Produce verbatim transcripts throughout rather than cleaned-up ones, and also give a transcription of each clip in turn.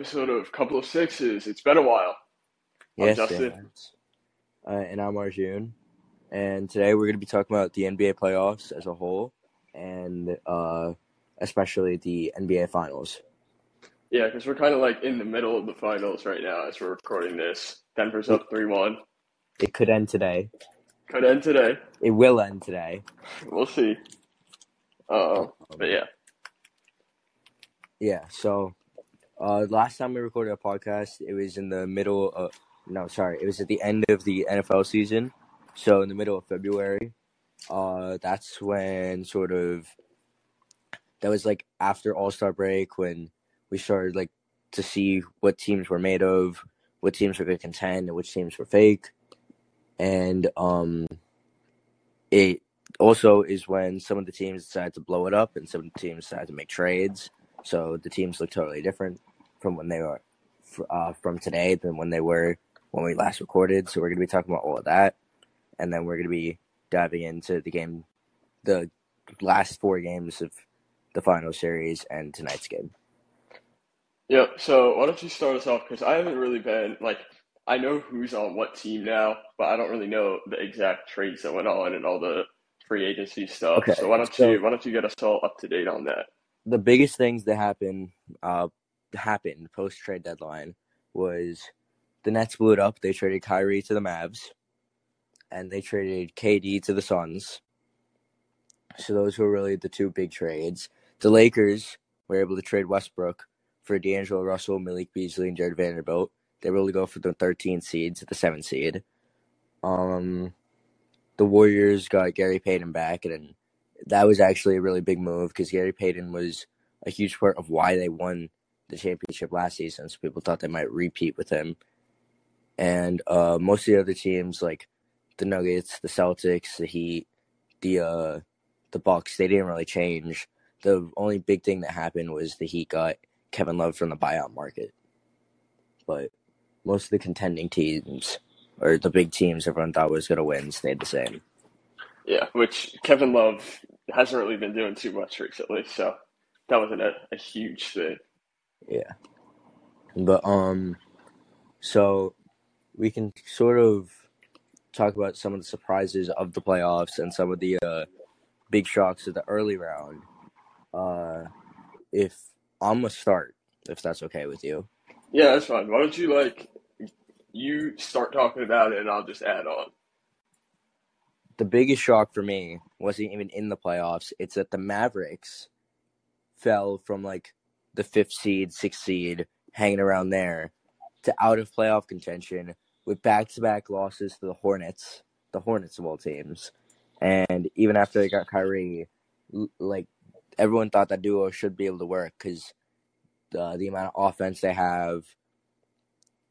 Episode of Couple of Sixes. It's been a while. I'm yes, Justin. Uh, and I'm Arjun. And today we're going to be talking about the N B A playoffs as a whole and uh, especially the N B A finals. Yeah, because we're kind of like in the middle of the finals right now as we're recording this. Denver's up three one. It could end today. Could end today. It will end today. We'll see. Uh, but yeah. Yeah, so uh, last time we recorded a podcast, it was in the middle of – no, sorry. It was at the end of the N F L season, so in the middle of February. Uh, that's when sort of – that was like after All-Star break when we started like to see what teams were made of, what teams were going to contend, and which teams were fake. And um, it also is when some of the teams decided to blow it up and some teams decided to make trades. So the teams look totally different from when they are uh, from today than when they were when we last recorded. So we're going to be talking about all of that. And then we're going to be diving into the game, the last four games of the final series and tonight's game. Yep. So why don't you start us off? Because I haven't really been like, I know who's on what team now, but I don't really know the exact trades that went on and all the free agency stuff. Okay, so why don't so you why don't you get us all up to date on that? The biggest things that happened uh, happened post trade deadline was the Nets blew it up. They traded Kyrie to the Mavs, and they traded K D to the Suns. So those were really the two big trades. The Lakers were able to trade Westbrook for D'Angelo Russell, Malik Beasley, and Jared Vanderbilt. They were able to go from the thirteenth seed to the seventh seed. Um, the Warriors got Gary Payton back, and that was actually a really big move because Gary Payton was a huge part of why they won the championship last season, so people thought they might repeat with him. And uh, most of the other teams, like the Nuggets, the Celtics, the Heat, the uh, the Bucks, they didn't really change. The only big thing that happened was the Heat got Kevin Love from the buyout market. But most of the contending teams, or the big teams everyone thought was going to win, stayed the same. Yeah, which Kevin Love hasn't really been doing too much recently, so that wasn't a, a huge thing. Yeah. But, um, so we can sort of talk about some of the surprises of the playoffs and some of the uh, big shocks of the early round. Uh, if I'm going to start, if that's okay with you. Yeah, that's fine. Why don't you, like, you start talking about it and I'll just add on. The biggest shock for me wasn't even in the playoffs. It's that the Mavericks fell from, like, the fifth seed, sixth seed, hanging around there, to out of playoff contention with back-to-back losses to the Hornets, the Hornets of all teams. And even after they got Kyrie, like, everyone thought that duo should be able to work because uh, the amount of offense they have,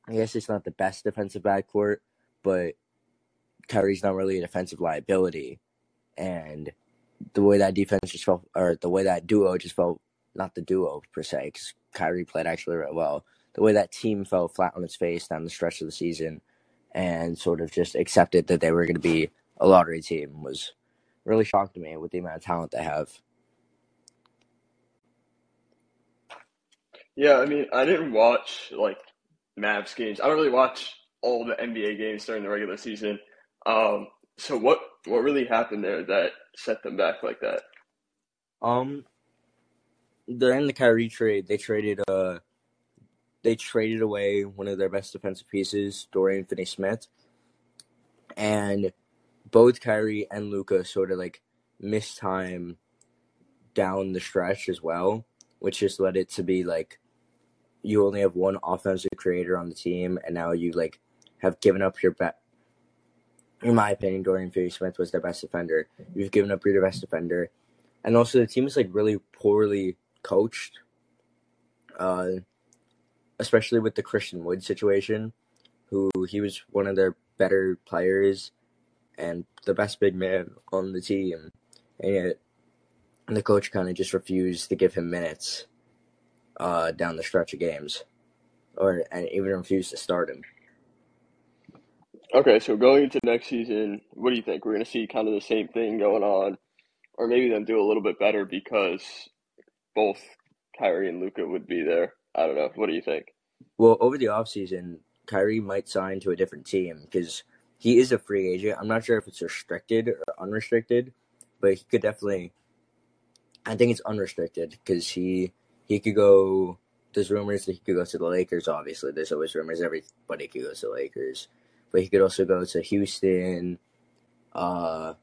I guess it's not the best defensive backcourt, but Kyrie's not really a defensive liability, and the way that defense just felt, or the way that duo just felt, not the duo per se, because Kyrie played actually really well, the way that team fell flat on its face down the stretch of the season and sort of just accepted that they were going to be a lottery team was really shocking to me with the amount of talent they have. Yeah, I mean, I didn't watch, like, Mavs games. I don't really watch all the N B A games during the regular season. Um, so what, what really happened there that set them back like that? Um, during the Kyrie trade, they traded uh, they traded away one of their best defensive pieces, Dorian Finney-Smith, and both Kyrie and Luka sort of like missed time down the stretch as well, which just led it to be like you only have one offensive creator on the team, and now you like have given up your best. In my opinion, Dorian Finney-Smith was their best defender. You've given up your best defender. And also the team is, like, really poorly coached, uh, especially with the Christian Wood situation, who he was one of their better players and the best big man on the team. And yet the coach kind of just refused to give him minutes uh, down the stretch of games, or and even refused to start him. Okay, so going into next season, what do you think? We're going to see kind of the same thing going on, or maybe them do a little bit better because both Kyrie and Luka would be there. I don't know. What do you think? Well, over the offseason, Kyrie might sign to a different team because he is a free agent. I'm not sure if it's restricted or unrestricted, but he could definitely – I think it's unrestricted because he he could go – there's rumors that he could go to the Lakers, obviously. There's always rumors everybody could go to the Lakers. But he could also go to Houston. Uh,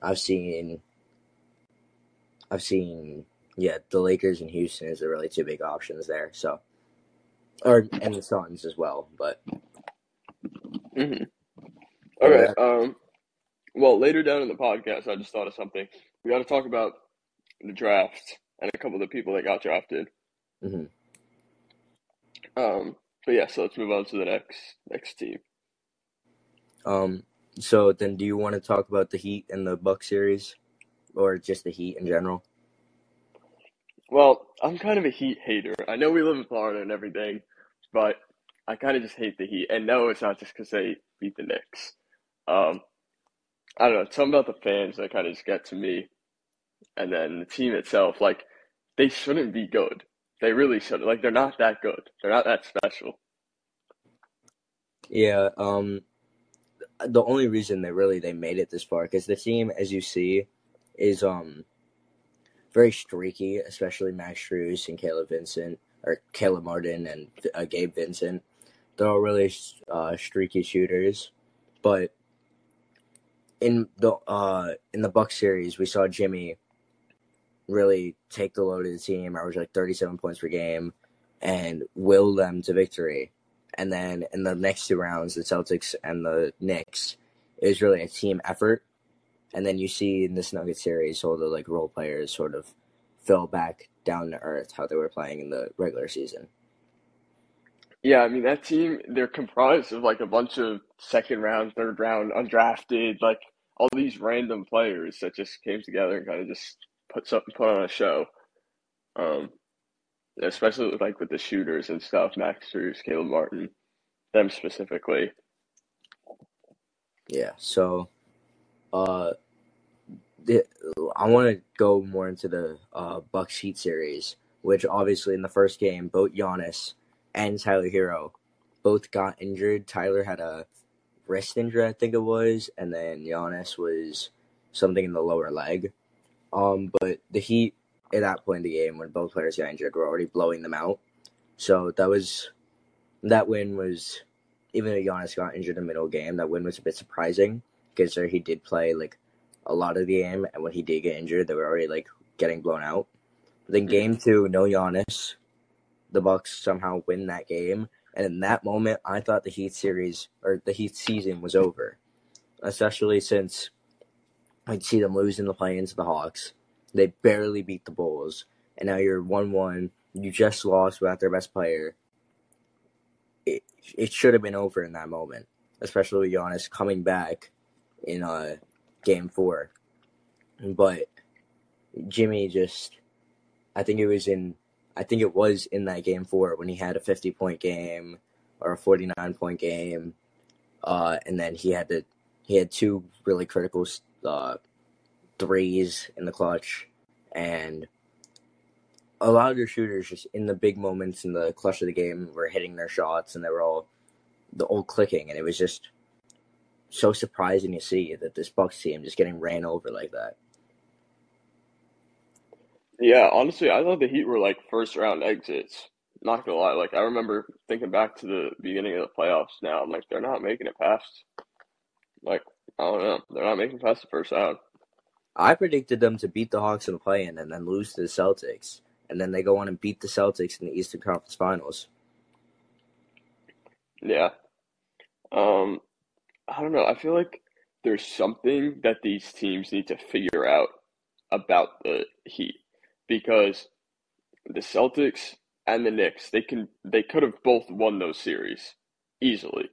I've seen – I've seen – yeah, the Lakers and Houston is the really two big options there, so – Or and the Suns as well, but. Mm-hmm. All right. Um, well, later down in the podcast, I just thought of something. We got to talk about the draft and a couple of the people that got drafted. Mm-hmm. Um. But yeah, so let's move on to the next next team. Um. So then, do you want to talk about the Heat and the Bucks series, or just the Heat in general? Well, I'm kind of a Heat hater. I know we live in Florida and everything, but I kind of just hate the Heat. And no, it's not just because they beat the Knicks. Um, I don't know. It's something about the fans that kind of just get to me. And then the team itself, like, they shouldn't be good. They really shouldn't. Like, they're not that good. They're not that special. Yeah. Um, the only reason they really they made it this far, because the team, as you see, is – um. very streaky, especially Max Strus and Caleb Vincent, or Caleb Martin and uh, Gabe Vincent. They're all really uh, streaky shooters. But in the uh, in the Bucks series, we saw Jimmy really take the load of the team. I was like thirty-seven points per game, and will them to victory. And then in the next two rounds, the Celtics and the Knicks, it was really a team effort. And then you see in this Nuggets series all the, like, role players sort of fell back down to earth how they were playing in the regular season. Yeah, I mean, that team, they're comprised of, like, a bunch of second round, third round, undrafted, like, all these random players that just came together and kind of just put something, put on a show. Um, especially, with, like, with the shooters and stuff, Max Strus, Caleb Martin, them specifically. Yeah, so... Uh, the, I want to go more into the uh, Bucks Heat series, which obviously in the first game, both Giannis and Tyler Herro both got injured. Tyler had a wrist injury, I think it was, and then Giannis was something in the lower leg. Um, but the Heat at that point in the game, when both players got injured, were already blowing them out. So that was that win was, even though Giannis got injured in the middle of the game, that win was a bit surprising. Because he did play, like, a lot of the game, and when he did get injured, they were already, like, getting blown out. But then game two, no Giannis. The Bucks somehow win that game. And in that moment, I thought the Heat series, or the Heat season was over. Especially since I'd see them lose in the play-in to the Hawks. They barely beat the Bulls. And now you're one one. You just lost without their best player. It, it should have been over in that moment. Especially with Giannis coming back in uh, game four. But Jimmy just, I think it was in, I think it was in that game four when he had a fifty-point game or a forty-nine-point game, uh, and then he had to, he had two really critical uh, threes in the clutch, and a lot of your shooters just in the big moments in the clutch of the game were hitting their shots, and they were all, the all clicking, and it was just so surprising to see that this Bucks team just getting ran over like that. Yeah, honestly, I thought the Heat were like first round exits. Not gonna lie, like I remember thinking back to the beginning of the playoffs. Now I'm like, they're not making it past. Like I don't know, they're not making it past the first round. I predicted them to beat the Hawks in the play-in and then lose to the Celtics, and then they go on and beat the Celtics in the Eastern Conference Finals. Yeah. Um. I don't know. I feel like there's something that these teams need to figure out about the Heat, because the Celtics and the Knicks, they can they could have both won those series easily.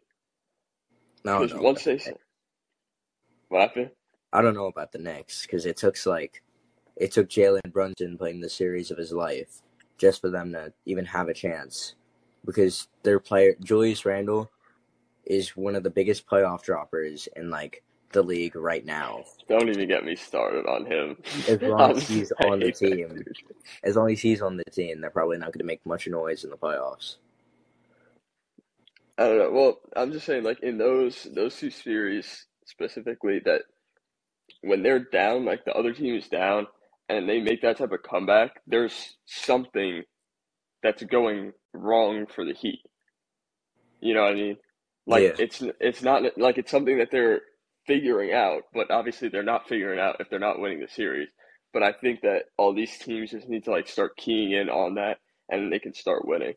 No, no. Once they, what happened? I don't know about the Knicks because it took like it took Jalen Brunson playing the series of his life just for them to even have a chance, because their player Julius Randle is one of the biggest playoff droppers in, like, the league right now. Don't even get me started on him. As long as he's on the team. As long as he's on the team, they're probably not going to make much noise in the playoffs. I don't know. Well, I'm just saying, like, in those those two series specifically, that when they're down, like, the other team is down, and they make that type of comeback, there's something that's going wrong for the Heat. You know what I mean? Like, yeah. it's it's not, like, it's something that they're figuring out, but obviously they're not figuring out if they're not winning the series. But I think that all these teams just need to, like, start keying in on that, and they can start winning.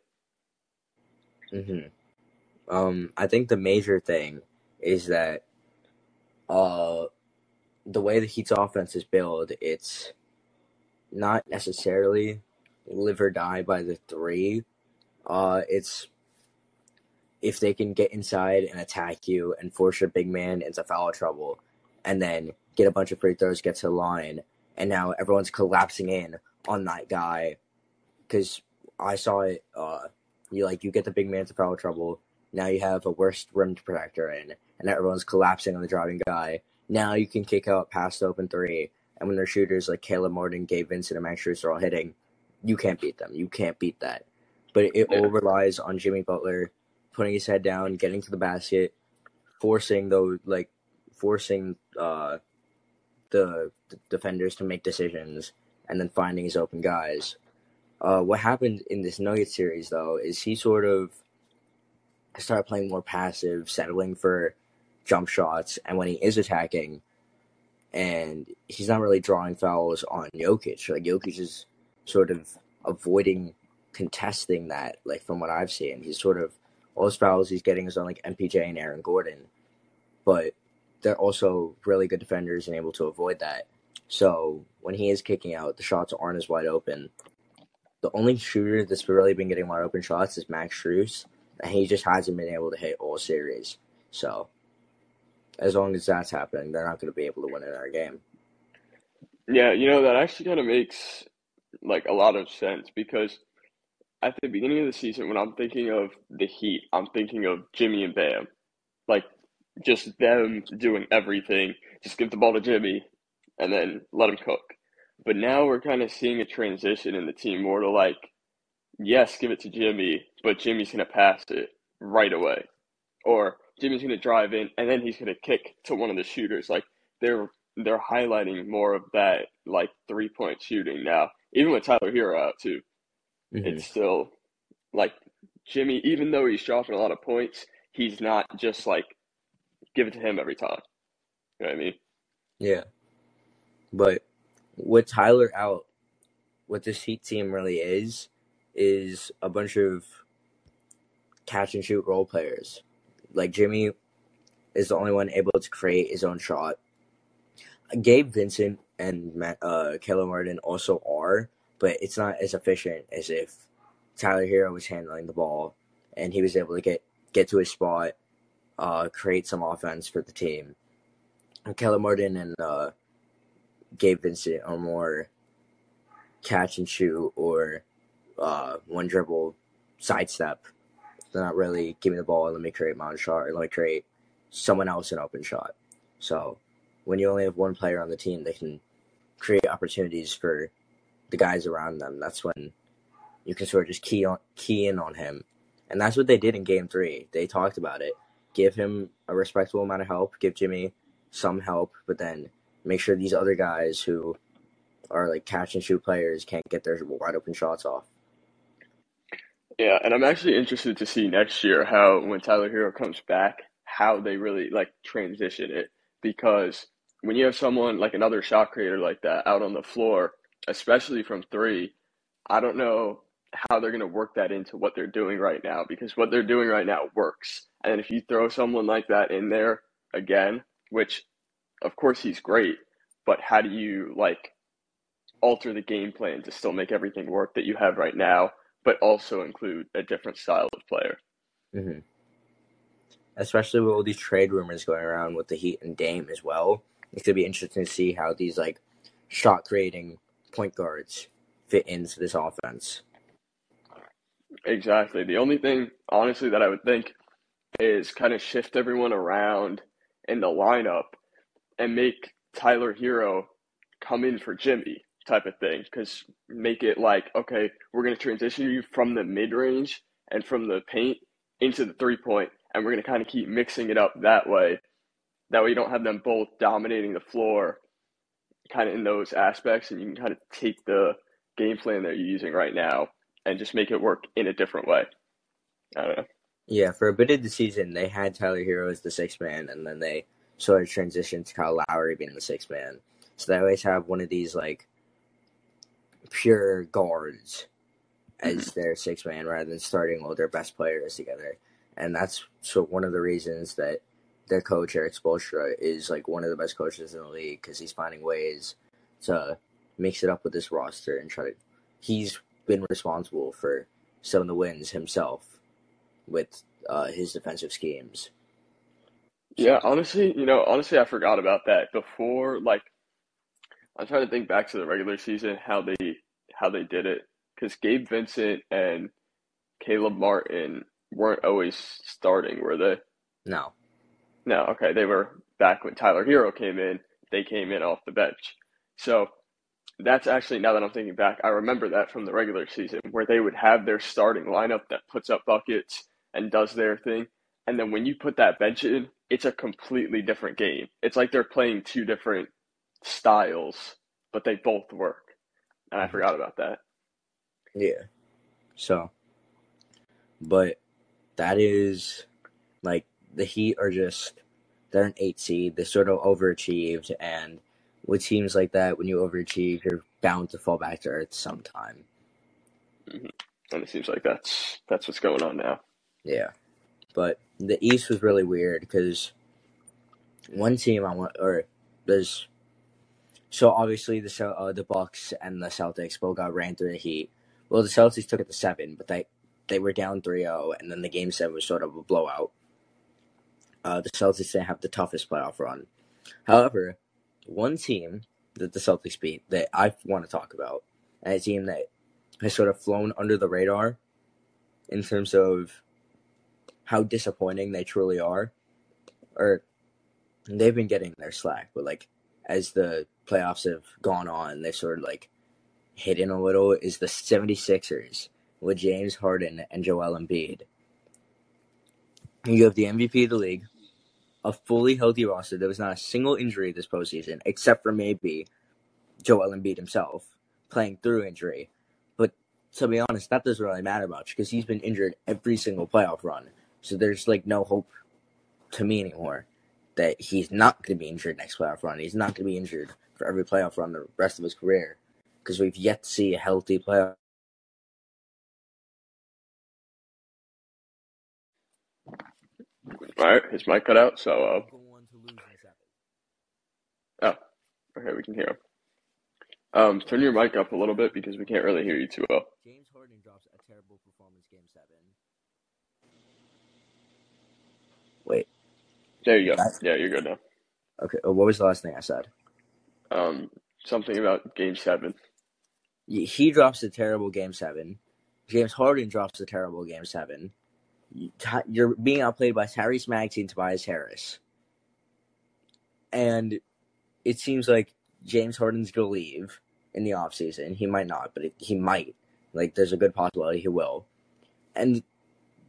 Mm-hmm. Um, I think the major thing is that uh, the way the Heat's offense is built, it's not necessarily live or die by the three. Uh, it's if they can get inside and attack you and force your big man into foul trouble and then get a bunch of free throws, get to the line, and now everyone's collapsing in on that guy. Because I saw it, uh, you like you get the big man into foul trouble. Now you have a worst rim protector in, and everyone's collapsing on the driving guy. Now you can kick out past the open three, and when their shooters like Caleb Martin, Gabe Vincent, and Max Strus are all hitting, you can't beat them. You can't beat that. But it all relies on Jimmy Butler putting his head down, getting to the basket, forcing though like forcing uh, the, the defenders to make decisions, and then finding his open guys. Uh, what happened in this Nuggets series though is he sort of started playing more passive, settling for jump shots, and when he is attacking, and he's not really drawing fouls on Jokic. Like Jokic is sort of avoiding contesting that, like from what I've seen. He's sort of all his fouls he's getting is on like M P J and Aaron Gordon. But they're also really good defenders and able to avoid that. So when he is kicking out, the shots aren't as wide open. The only shooter that's really been getting wide open shots is Max Strus, and he just hasn't been able to hit all series. So as long as that's happening, they're not going to be able to win in our game. Yeah, you know, that actually kind of makes like a lot of sense, because at the beginning of the season, when I'm thinking of the Heat, I'm thinking of Jimmy and Bam. Like, just them doing everything. Just give the ball to Jimmy and then let him cook. But now we're kind of seeing a transition in the team more to like, yes, give it to Jimmy, but Jimmy's going to pass it right away. Or Jimmy's going to drive in and then he's going to kick to one of the shooters. Like, they're they're highlighting more of that, like, three-point shooting now. Even with Tyler Herro out, too. Mm-hmm. It's still, like, Jimmy, even though he's dropping a lot of points, he's not just, like, give it to him every time. You know what I mean? Yeah. But with Tyler out, what this Heat team really is, is a bunch of catch-and-shoot role players. Like, Jimmy is the only one able to create his own shot. Gabe Vincent and Matt, uh, Caleb Martin also are, but it's not as efficient as if Tyler Herro was handling the ball and he was able to get, get to his spot, uh, create some offense for the team. And Caleb Martin and uh, Gabe Vincent are more catch and shoot or uh, one dribble, sidestep. They're not really giving the ball and let me create my own shot or let me create someone else an open shot. So when you only have one player on the team, they can create opportunities for the guys around them. That's when you can sort of just key on, key in on him. And that's what they did in game three. They talked about it. Give him a respectable amount of help. Give Jimmy some help, but then make sure these other guys who are like catch and shoot players can't get their wide open shots off. Yeah. And I'm actually interested to see next year how, when Tyler Herro comes back, how they really like transition it, because when you have someone like another shot creator like that out on the floor, especially from three, I don't know how they're going to work that into what they're doing right now, because what they're doing right now works. And if you throw someone like that in there again, which of course he's great, but how do you like alter the game plan to still make everything work that you have right now, but also include a different style of player? Mm-hmm. Especially with all these trade rumors going around with the Heat and Dame as well. It's going to be interesting to see how these like shot creating point guards fit into this offense. Exactly. The only thing, honestly, that I would think is kind of shift everyone around in the lineup and make Tyler Herro come in for Jimmy type of thing. Because make it like, okay, we're going to transition you from the mid-range and from the paint into the three-point, and we're going to kind of keep mixing it up that way. That way you don't have them both dominating the floor kind of in those aspects, and you can kind of take the game plan that you're using right now and just make it work in a different way. I don't know. Yeah, for a bit of the season, they had Tyler Herro as the sixth man, and then they sort of transitioned to Kyle Lowry being the sixth man. So they always have one of these, like, pure guards as their sixth man rather than starting all their best players together. And that's so one of the reasons that their coach, Eric Spoelstra, is, like, one of the best coaches in the league because he's finding ways to mix it up with this roster and try to – he's been responsible for some of the wins himself with uh, his defensive schemes. Yeah, honestly, you know, honestly, I forgot about that. Before, like, I'm trying to think back to the regular season, how they how they did it. Because Gabe Vincent and Caleb Martin weren't always starting, were they? No. No, okay. They were back when Tyler Herro came in. They came in off the bench. So that's actually, now that I'm thinking back, I remember that from the regular season where they would have their starting lineup that puts up buckets and does their thing. And then when you put that bench in, it's a completely different game. It's like they're playing two different styles, but they both work. And I forgot about that. Yeah. So, but that is, like, the Heat are just, they're an eight seed. They sort of overachieved. And with teams like that, when you overachieve, you're bound to fall back to earth sometime. Mm-hmm. And it seems like that's, that's what's going on now. Yeah. But the East was really weird because one team I want, or there's, so obviously the uh, the Bucks and the Celtics both got ran through the Heat. Well, the Celtics took it to seven, but they, they were down three oh, and then the game seven was sort of a blowout. Uh, the Celtics didn't have the toughest playoff run. However, one team that the Celtics beat that I want to talk about, and a team that has sort of flown under the radar in terms of how disappointing they truly are, or they've been getting their slack, but like as the playoffs have gone on, they've sort of like hidden a little, is the seventy-sixers with James Harden and Joel Embiid. You have the M V P of the league, a fully healthy roster. There was not a single injury this postseason, except for maybe Joel Embiid himself playing through injury. But to be honest, that doesn't really matter much because he's been injured every single playoff run. So there's, like, no hope to me anymore that he's not going to be injured next playoff run. He's not going to be injured for every playoff run the rest of his career because we've yet to see a healthy playoff. All right, his mic cut out, so... Uh... Oh, okay, we can hear him. Um, turn your mic up a little bit because we can't really hear you too well. James Harden drops a terrible performance game seven. Wait. There you go. That's... Yeah, you're good now. Okay, what was the last thing I said? Um, something about game seven. He drops a terrible game seven. James Harden drops a terrible game seven. You're being outplayed by Tyrese Maxey and Tobias Harris. And it seems like James Harden's going to leave in the offseason. He might not, but it, he might. Like, there's a good possibility he will. And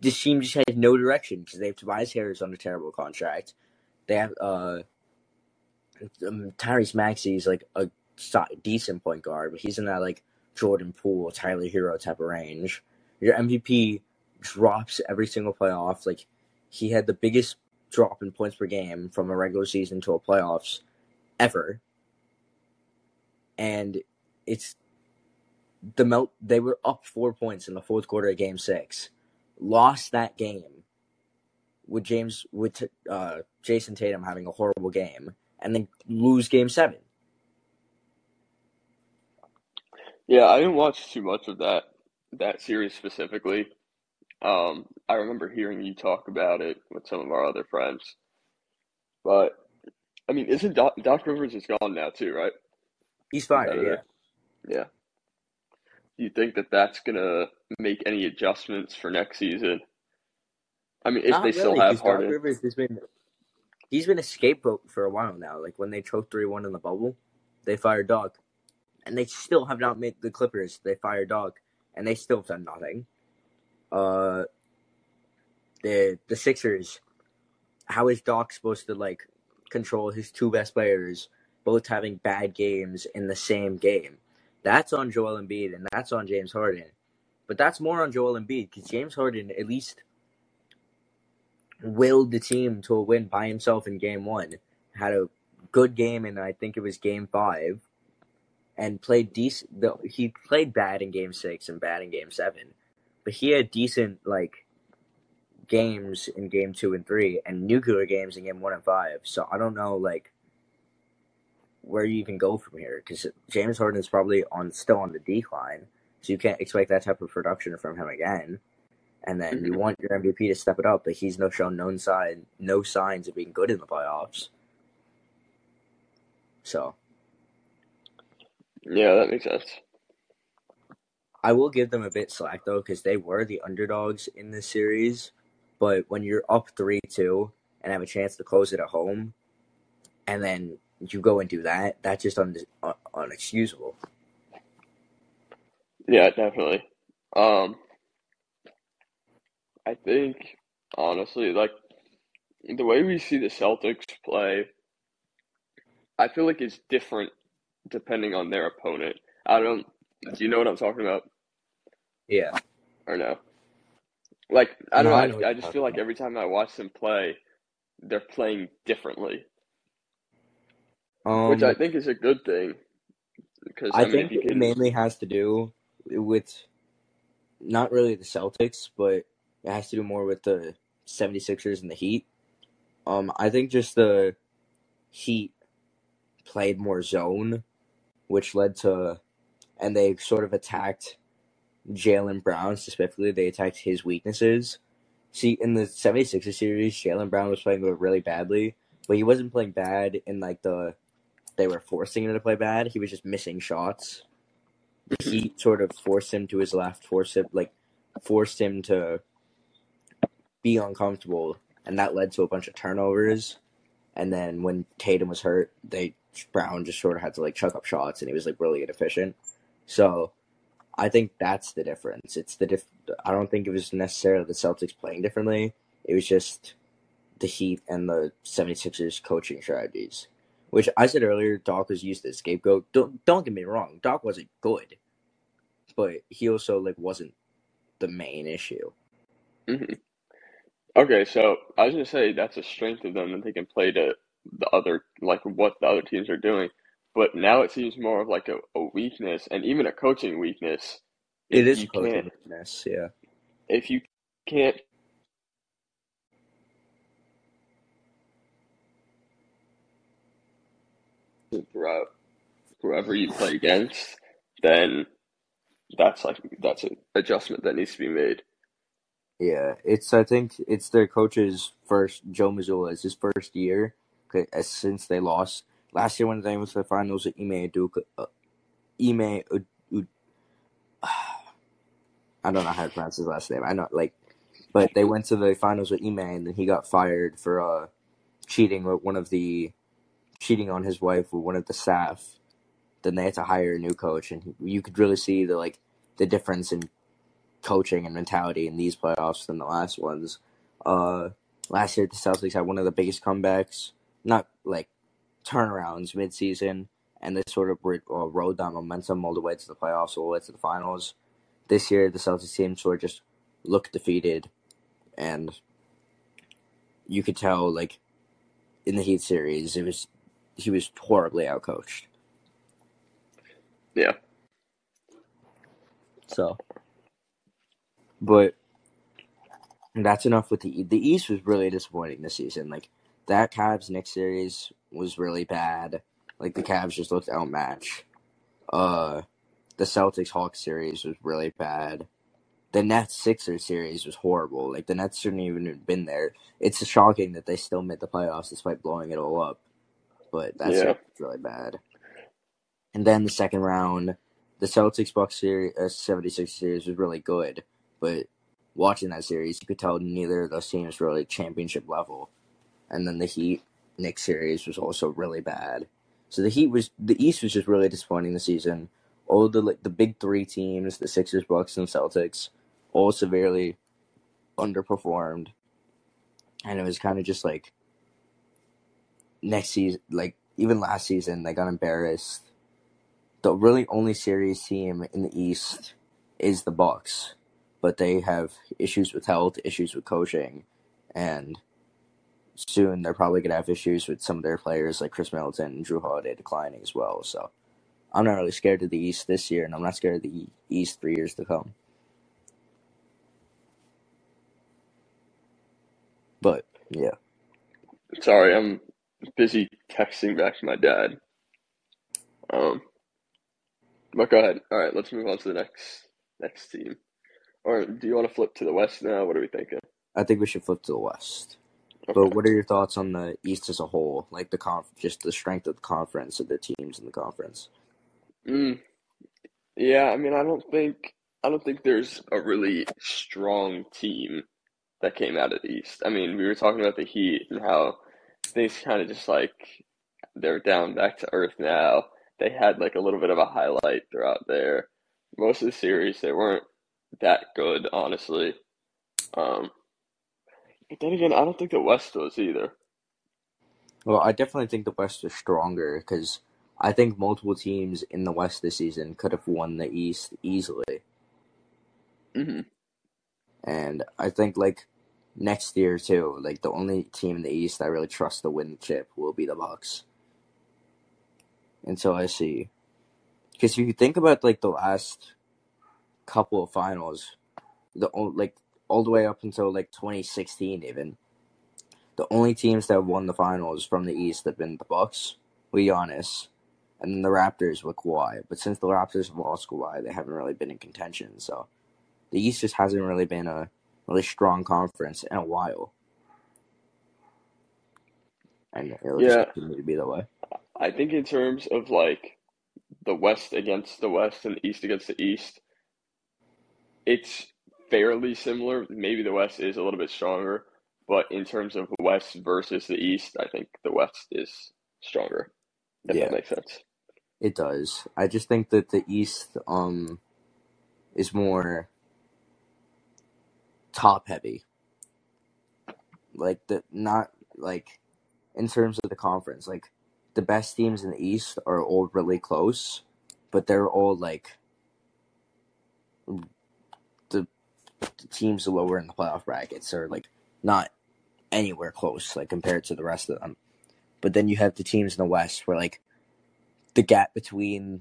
this team just has no direction because they have Tobias Harris on a terrible contract. They have uh, um, Tyrese Maxey is, like, a decent point guard, but he's in that, like, Jordan Poole, Tyler Herro type of range. Your M V P... drops every single playoff. Like, he had the biggest drop in points per game from a regular season to a playoffs ever. And it's the melt. They were up four points in the fourth quarter of game six, lost that game with James, with uh, Jason Tatum having a horrible game, and then lose game seven. Yeah, I didn't watch too much of that, that series specifically. Um, I remember hearing you talk about it with some of our other friends, but I mean, isn't Doc, Doc Rivers is gone now too, right? He's fired, yeah. Yeah. Do you think that that's gonna make any adjustments for next season? I mean, if Not they really, still have Harden, Doc Rivers has been he's been a scapegoat for a while now. Like when they choked three one in the bubble, they fired Doc, and they still have not made the Clippers. They fired Doc, and they still have done nothing. Uh, the the Sixers, how is Doc supposed to like control his two best players both having bad games in the same game? That's on Joel Embiid and that's on James Harden. But that's more on Joel Embiid because James Harden at least willed the team to a win by himself in game one. Had a good game in, I think it was game five, and played decent. He played bad in game six and bad in game seven. But he had decent like games in game two and three and nuclear games in game one and five. So I don't know like where you even go from here because James Harden is probably on still on the decline. So you can't expect that type of production from him again. And then you want your M V P to step it up, but he's no shown known sign, no signs of being good in the playoffs. So. Yeah, that makes sense. I will give them a bit slack, though, because they were the underdogs in this series. But when you're up three two and have a chance to close it at home, and then you go and do that, that's just un- un- unexcusable. Yeah, definitely. Um, I think, honestly, like, the way we see the Celtics play, I feel like it's different depending on their opponent. I don't... Do you know what I'm talking about? Yeah. Or no? Like, I don't no, know. I, know I, I just feel like about. Every time I watch them play, they're playing differently. Um, Which I think is a good thing. Because I, I mean, think it can... mainly has to do with not really the Celtics, but it has to do more with the 76ers and the Heat. Um, I think just the Heat played more zone, which led to... And they sort of attacked Jaylen Brown, specifically. They attacked his weaknesses. See, in the 76ers series, Jaylen Brown was playing really badly. But he wasn't playing bad in, like, the... They were forcing him to play bad. He was just missing shots. He sort of forced him to his left, forced him, like, forced him to be uncomfortable. And that led to a bunch of turnovers. And then when Tatum was hurt, they Brown just sort of had to, like, chuck up shots. And he was, like, really inefficient. So, I think that's the difference. It's the diff- I don't think it was necessarily the Celtics playing differently. It was just the Heat and the 76ers coaching strategies, which I said earlier, Doc was used as scapegoat. Don't, don't get me wrong. Doc wasn't good, but he also like wasn't the main issue. Mm-hmm. Okay, so I was going to say that's a strength of them that they can play to the other, like what the other teams are doing. But now it seems more of like a, a weakness, and even a coaching weakness. It is a coaching weakness, yeah. If you can't... throughout whoever you play against, then that's like that's an adjustment that needs to be made. Yeah, it's I think it's their coach's first, Joe Mazzulla, it's his first year since they lost. Last year, when they went to the finals with Ime Udoka, uh, Ime Ud, Ud, uh, I don't know how to pronounce his last name. I know, like, but they went to the finals with Ime, and then he got fired for uh, cheating with one of the cheating on his wife with one of the staff. Then they had to hire a new coach, and you could really see the like the difference in coaching and mentality in these playoffs than the last ones. Uh, last year, the Celtics had one of the biggest comebacks, not like. turnarounds mid-season, and they sort of uh, rode that momentum all the way to the playoffs, all the way to the finals. This year, the Celtics team sort of just looked defeated, and you could tell, like, in the Heat series, it was he was horribly outcoached. Yeah. So, but that's enough with the East. The East was really disappointing this season. Like, that Cavs-Knicks series was really bad. Like, the Cavs just looked outmatched. Uh, the Celtics-Hawks series was really bad. The Nets-Sixers series was horrible. Like, the Nets shouldn't even have been there. It's shocking that they still made the playoffs despite blowing it all up. But that yeah. was really bad. And then the second round, the Celtics-Bucks series, uh, 76ers series was really good. But watching that series, you could tell neither of those teams were really championship level. And then the Heat-Knicks series was also really bad. So the Heat was the East was just really disappointing this season. All the like the big three teams, the Sixers, Bucks, and Celtics, all severely underperformed. And it was kind of just like next season, like even last season, they got embarrassed. The really only serious team in the East is the Bucks, but they have issues with health, issues with coaching, and soon they're probably going to have issues with some of their players like Chris Middleton and Drew Holiday declining as well. So I'm not really scared of the East this year, and I'm not scared of the East for years to come. But, yeah. Sorry, I'm busy texting back to my dad. Um, but go ahead. All right, let's move on to the next next team. Or do you want to flip to the West now? What are we thinking? I think we should flip to the West. Okay. But what are your thoughts on the East as a whole? Like the conf- just the strength of the conference and the teams in the conference. Mm. Yeah, I mean, I don't think I don't think there's a really strong team that came out of the East. I mean, we were talking about the Heat and how things kind of just like they're down back to earth now. They had like a little bit of a highlight throughout there. Most of the series they weren't that good, honestly. Um, but then again, I don't think the West was either. Well, I definitely think the West was stronger because I think multiple teams in the West this season could have won the East easily. Mm-hmm. And I think, like, next year, too, like, the only team in the East I really trust to win the chip will be the Bucks. Until I see. Because if you think about, like, the last couple of finals, the like, all the way up until, like, twenty sixteen even, the only teams that have won the finals from the East have been the Bucks, with Giannis, and then the Raptors with Kawhi. But since the Raptors have lost Kawhi, they haven't really been in contention, so the East just hasn't really been a really strong conference in a while. And it'll just yeah. continue to be that way. I think in terms of, like, the West against the West and the East against the East, it's fairly similar. Maybe the West is a little bit stronger, but in terms of West versus the East, I think the West is stronger, if yeah. that makes sense. It does. I just think that the East um is more top-heavy. Like, the not, like, in terms of the conference, like, the best teams in the East are all really close, but they're all, like, the, the teams lower in the playoff brackets are, like, not anywhere close, like, compared to the rest of them. But then you have the teams in the West where, like, the gap between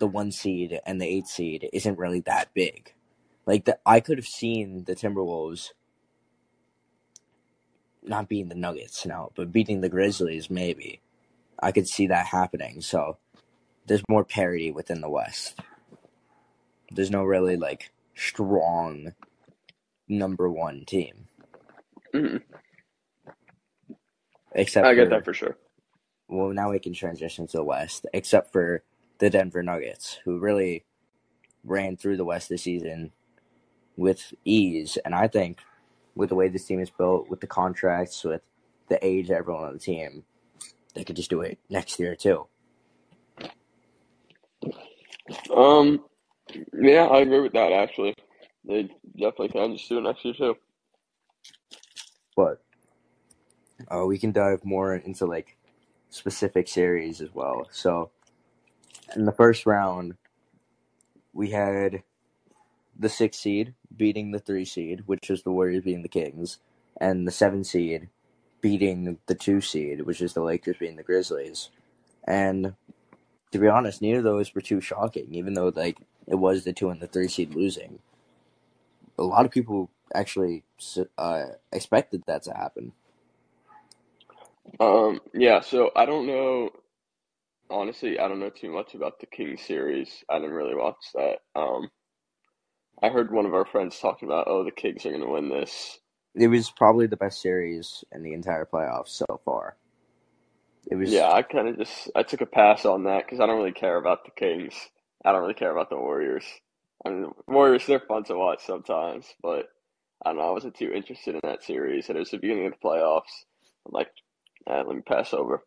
the one seed and the eight seed isn't really that big. Like, the, I could have seen the Timberwolves not beating the Nuggets now, but beating the Grizzlies, maybe. I could see that happening. So there's more parity within the West. There's no really, like, strong number one team. Mm-hmm. Except I get for, that for sure. Well, now we can transition to the West, except for the Denver Nuggets, who really ran through the West this season with ease, and I think with the way this team is built, with the contracts, with the age of everyone on the team, they could just do it next year too. Um, yeah, I agree with that. Actually, they definitely can just do it next year too. But uh, we can dive more into like specific series as well. So in the first round, we had the six seed beating the three seed, which is the Warriors beating the Kings, and the seven seed beating the two seed, which is the Lakers beating the Grizzlies. And to be honest, neither of those were too shocking, even though like it was the two and the three seed losing. A lot of people actually uh, expected that to happen. Um. Yeah. So I don't know. Honestly, I don't know too much about the Kings series. I didn't really watch that. Um. I heard one of our friends talking about, oh, the Kings are going to win this. It was probably the best series in the entire playoffs so far. It was. Yeah, I kind of just I took a pass on that because I don't really care about the Kings. I don't really care about the Warriors. I mean, the Warriors, they're fun to watch sometimes, but I don't know. I wasn't too interested in that series, and it was the beginning of the playoffs. I'm like, eh, let me pass over.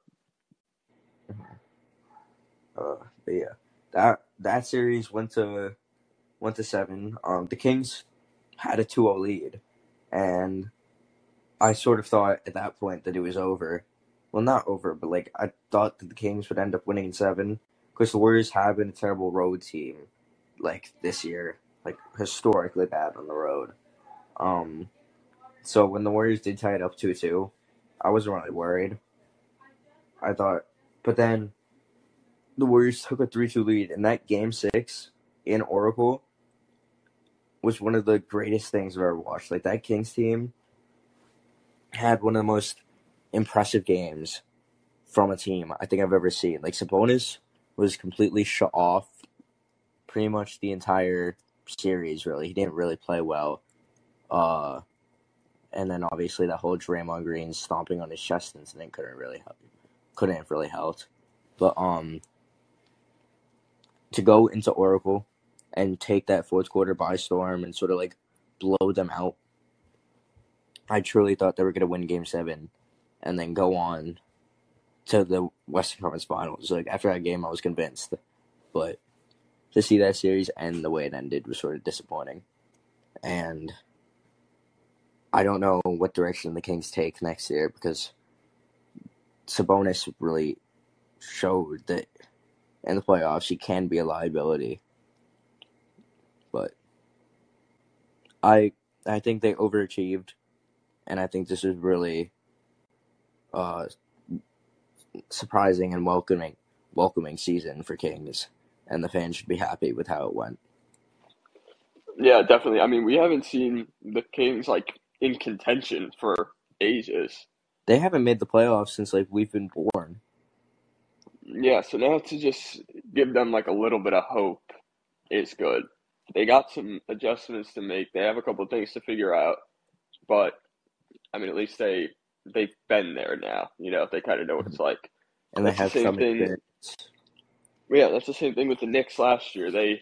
Uh, but yeah, that that series went to. Went to seven. Um, the Kings had a two-oh lead, and I sort of thought at that point that it was over. Well, not over, but like I thought that the Kings would end up winning in seven because the Warriors have been a terrible road team, like this year, like historically bad on the road. Um, so when the Warriors did tie it up two two, I wasn't really worried. I thought, but then the Warriors took a three two lead, and that game six in Oracle was one of the greatest things I've ever watched. Like, that Kings team had one of the most impressive games from a team I think I've ever seen. Like, Sabonis was completely shut off pretty much the entire series, really. He didn't really play well. Uh, and then, obviously, that whole Draymond Green stomping on his chest incident couldn't really help. Couldn't have really helped. But um, to go into Oracle and take that fourth quarter by storm and sort of, like, blow them out, I truly thought they were going to win Game seven and then go on to the Western Conference Finals. Like, after that game, I was convinced. But to see that series end the way it ended was sort of disappointing. And I don't know what direction the Kings take next year because Sabonis really showed that in the playoffs he can be a liability. But I I think they overachieved, and I think this is really uh, surprising and welcoming welcoming season for Kings, and the fans should be happy with how it went. Yeah, definitely. I mean, we haven't seen the Kings like in contention for ages. They haven't made the playoffs since like we've been born. Yeah, so now to just give them like a little bit of hope is good. They got some adjustments to make. They have a couple of things to figure out, but I mean, at least they they've been there now. You know, they kind of know what it's like. And that's they have the same some thing. Experience. Yeah, that's the same thing with the Knicks last year. They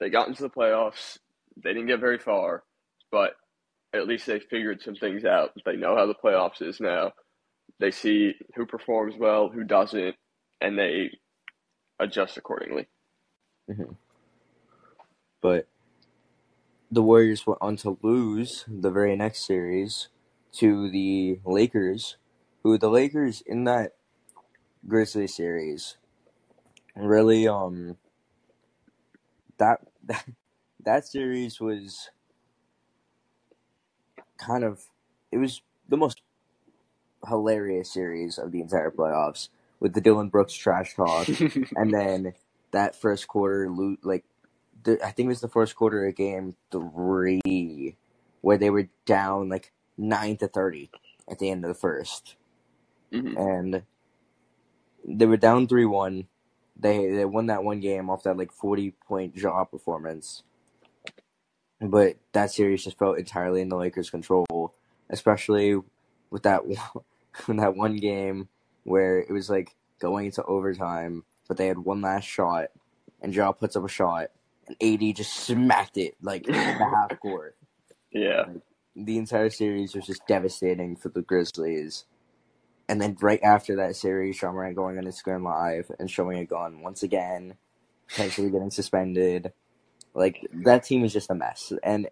they got into the playoffs. They didn't get very far, but at least they figured some things out. They know how the playoffs is now. They see who performs well, who doesn't, and they adjust accordingly. Mm-hmm. But the Warriors went on to lose the very next series to the Lakers, who the Lakers in that Grizzlies series really um that that, that series was kind of it was the most hilarious series of the entire playoffs with the Dylan Brooks trash talk and then that first quarter loot like I think it was the first quarter of game three where they were down like nine to thirty at the end of the first. Mm-hmm. And they were down three one. They they won that one game off that like forty-point drop performance. But that series just felt entirely in the Lakers' control, especially with that one, that one game where it was like going into overtime, but they had one last shot, and Ja puts up a shot. A D just smacked it, like, in the half court. Yeah. Like, the entire series was just devastating for the Grizzlies. And then right after that series, Sean Moran going on Instagram Live and showing a gun once again, potentially getting suspended. Like, that team is just a mess. And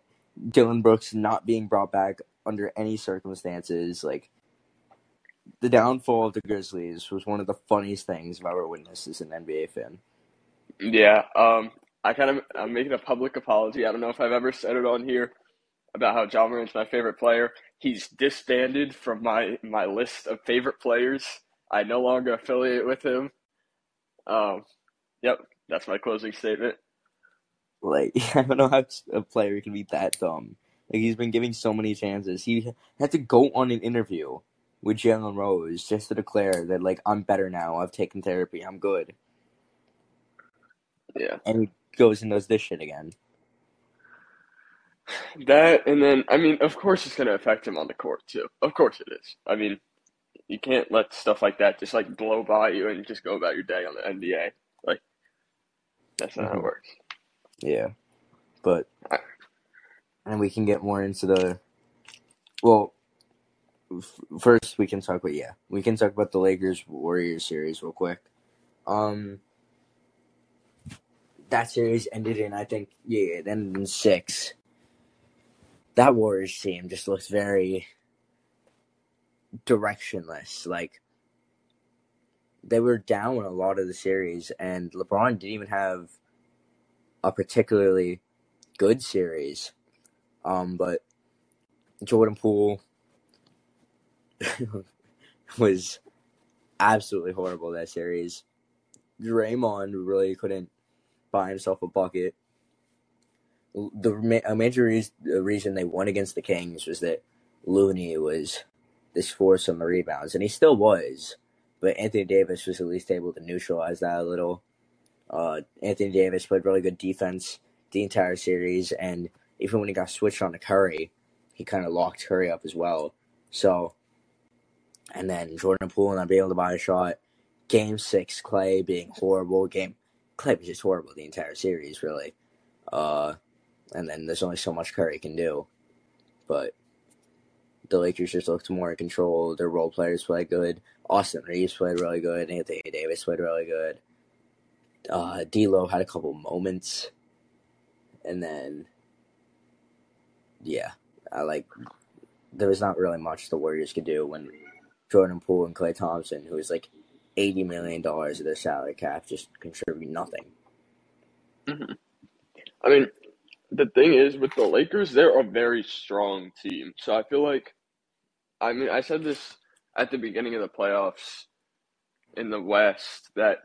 Dylan Brooks not being brought back under any circumstances. Like, the downfall of the Grizzlies was one of the funniest things I've ever witnessed as an N B A fan. Yeah, um... I kind of, I'm making a public apology. I don't know if I've ever said it on here about how John Morant's my favorite player. He's disbanded from my, my list of favorite players. I no longer affiliate with him. Um, yep, that's my closing statement. Like, I don't know how a player can be that dumb. Like, he's been giving so many chances. He had to go on an interview with Jalen Rose just to declare that, like, I'm better now. I've taken therapy. I'm good. Yeah. And he goes and does this shit again. That, and then, I mean, of course it's going to affect him on the court, too. Of course it is. I mean, you can't let stuff like that just, like, blow by you and just go about your day on the N B A. Like, that's not mm-hmm. how it works. Yeah. But, and we can get more into the, well, f- first we can talk about, yeah, we can talk about the Lakers-Warriors series real quick. Um... That series ended in, I think, yeah, it ended in six. That Warriors team just looks very directionless. Like, they were down a lot of the series, and LeBron didn't even have a particularly good series. Um, but Jordan Poole was absolutely horrible that series. Draymond really couldn't buy himself a bucket. The a major re- the reason they won against the Kings was that Looney was this force on the rebounds, and he still was. But Anthony Davis was at least able to neutralize that a little. Uh, Anthony Davis played really good defense the entire series, and even when he got switched on to Curry, he kind of locked Curry up as well. So, and then Jordan Poole not being able to buy a shot. Game six, Klay being horrible. Game Klay was just horrible the entire series, really. Uh, and then there's only so much Curry can do. But the Lakers just looked more in control. Their role players played good. Austin Reeves played really good. Anthony Davis played really good. Uh, D'Lo had a couple moments. And then, yeah, I like there was not really much the Warriors could do when Jordan Poole and Klay Thompson, who was like eighty million dollars of their salary cap, just contribute nothing. Mm-hmm. I mean, the thing is with the Lakers, they're a very strong team. So I feel like, I mean, I said this at the beginning of the playoffs in the West, that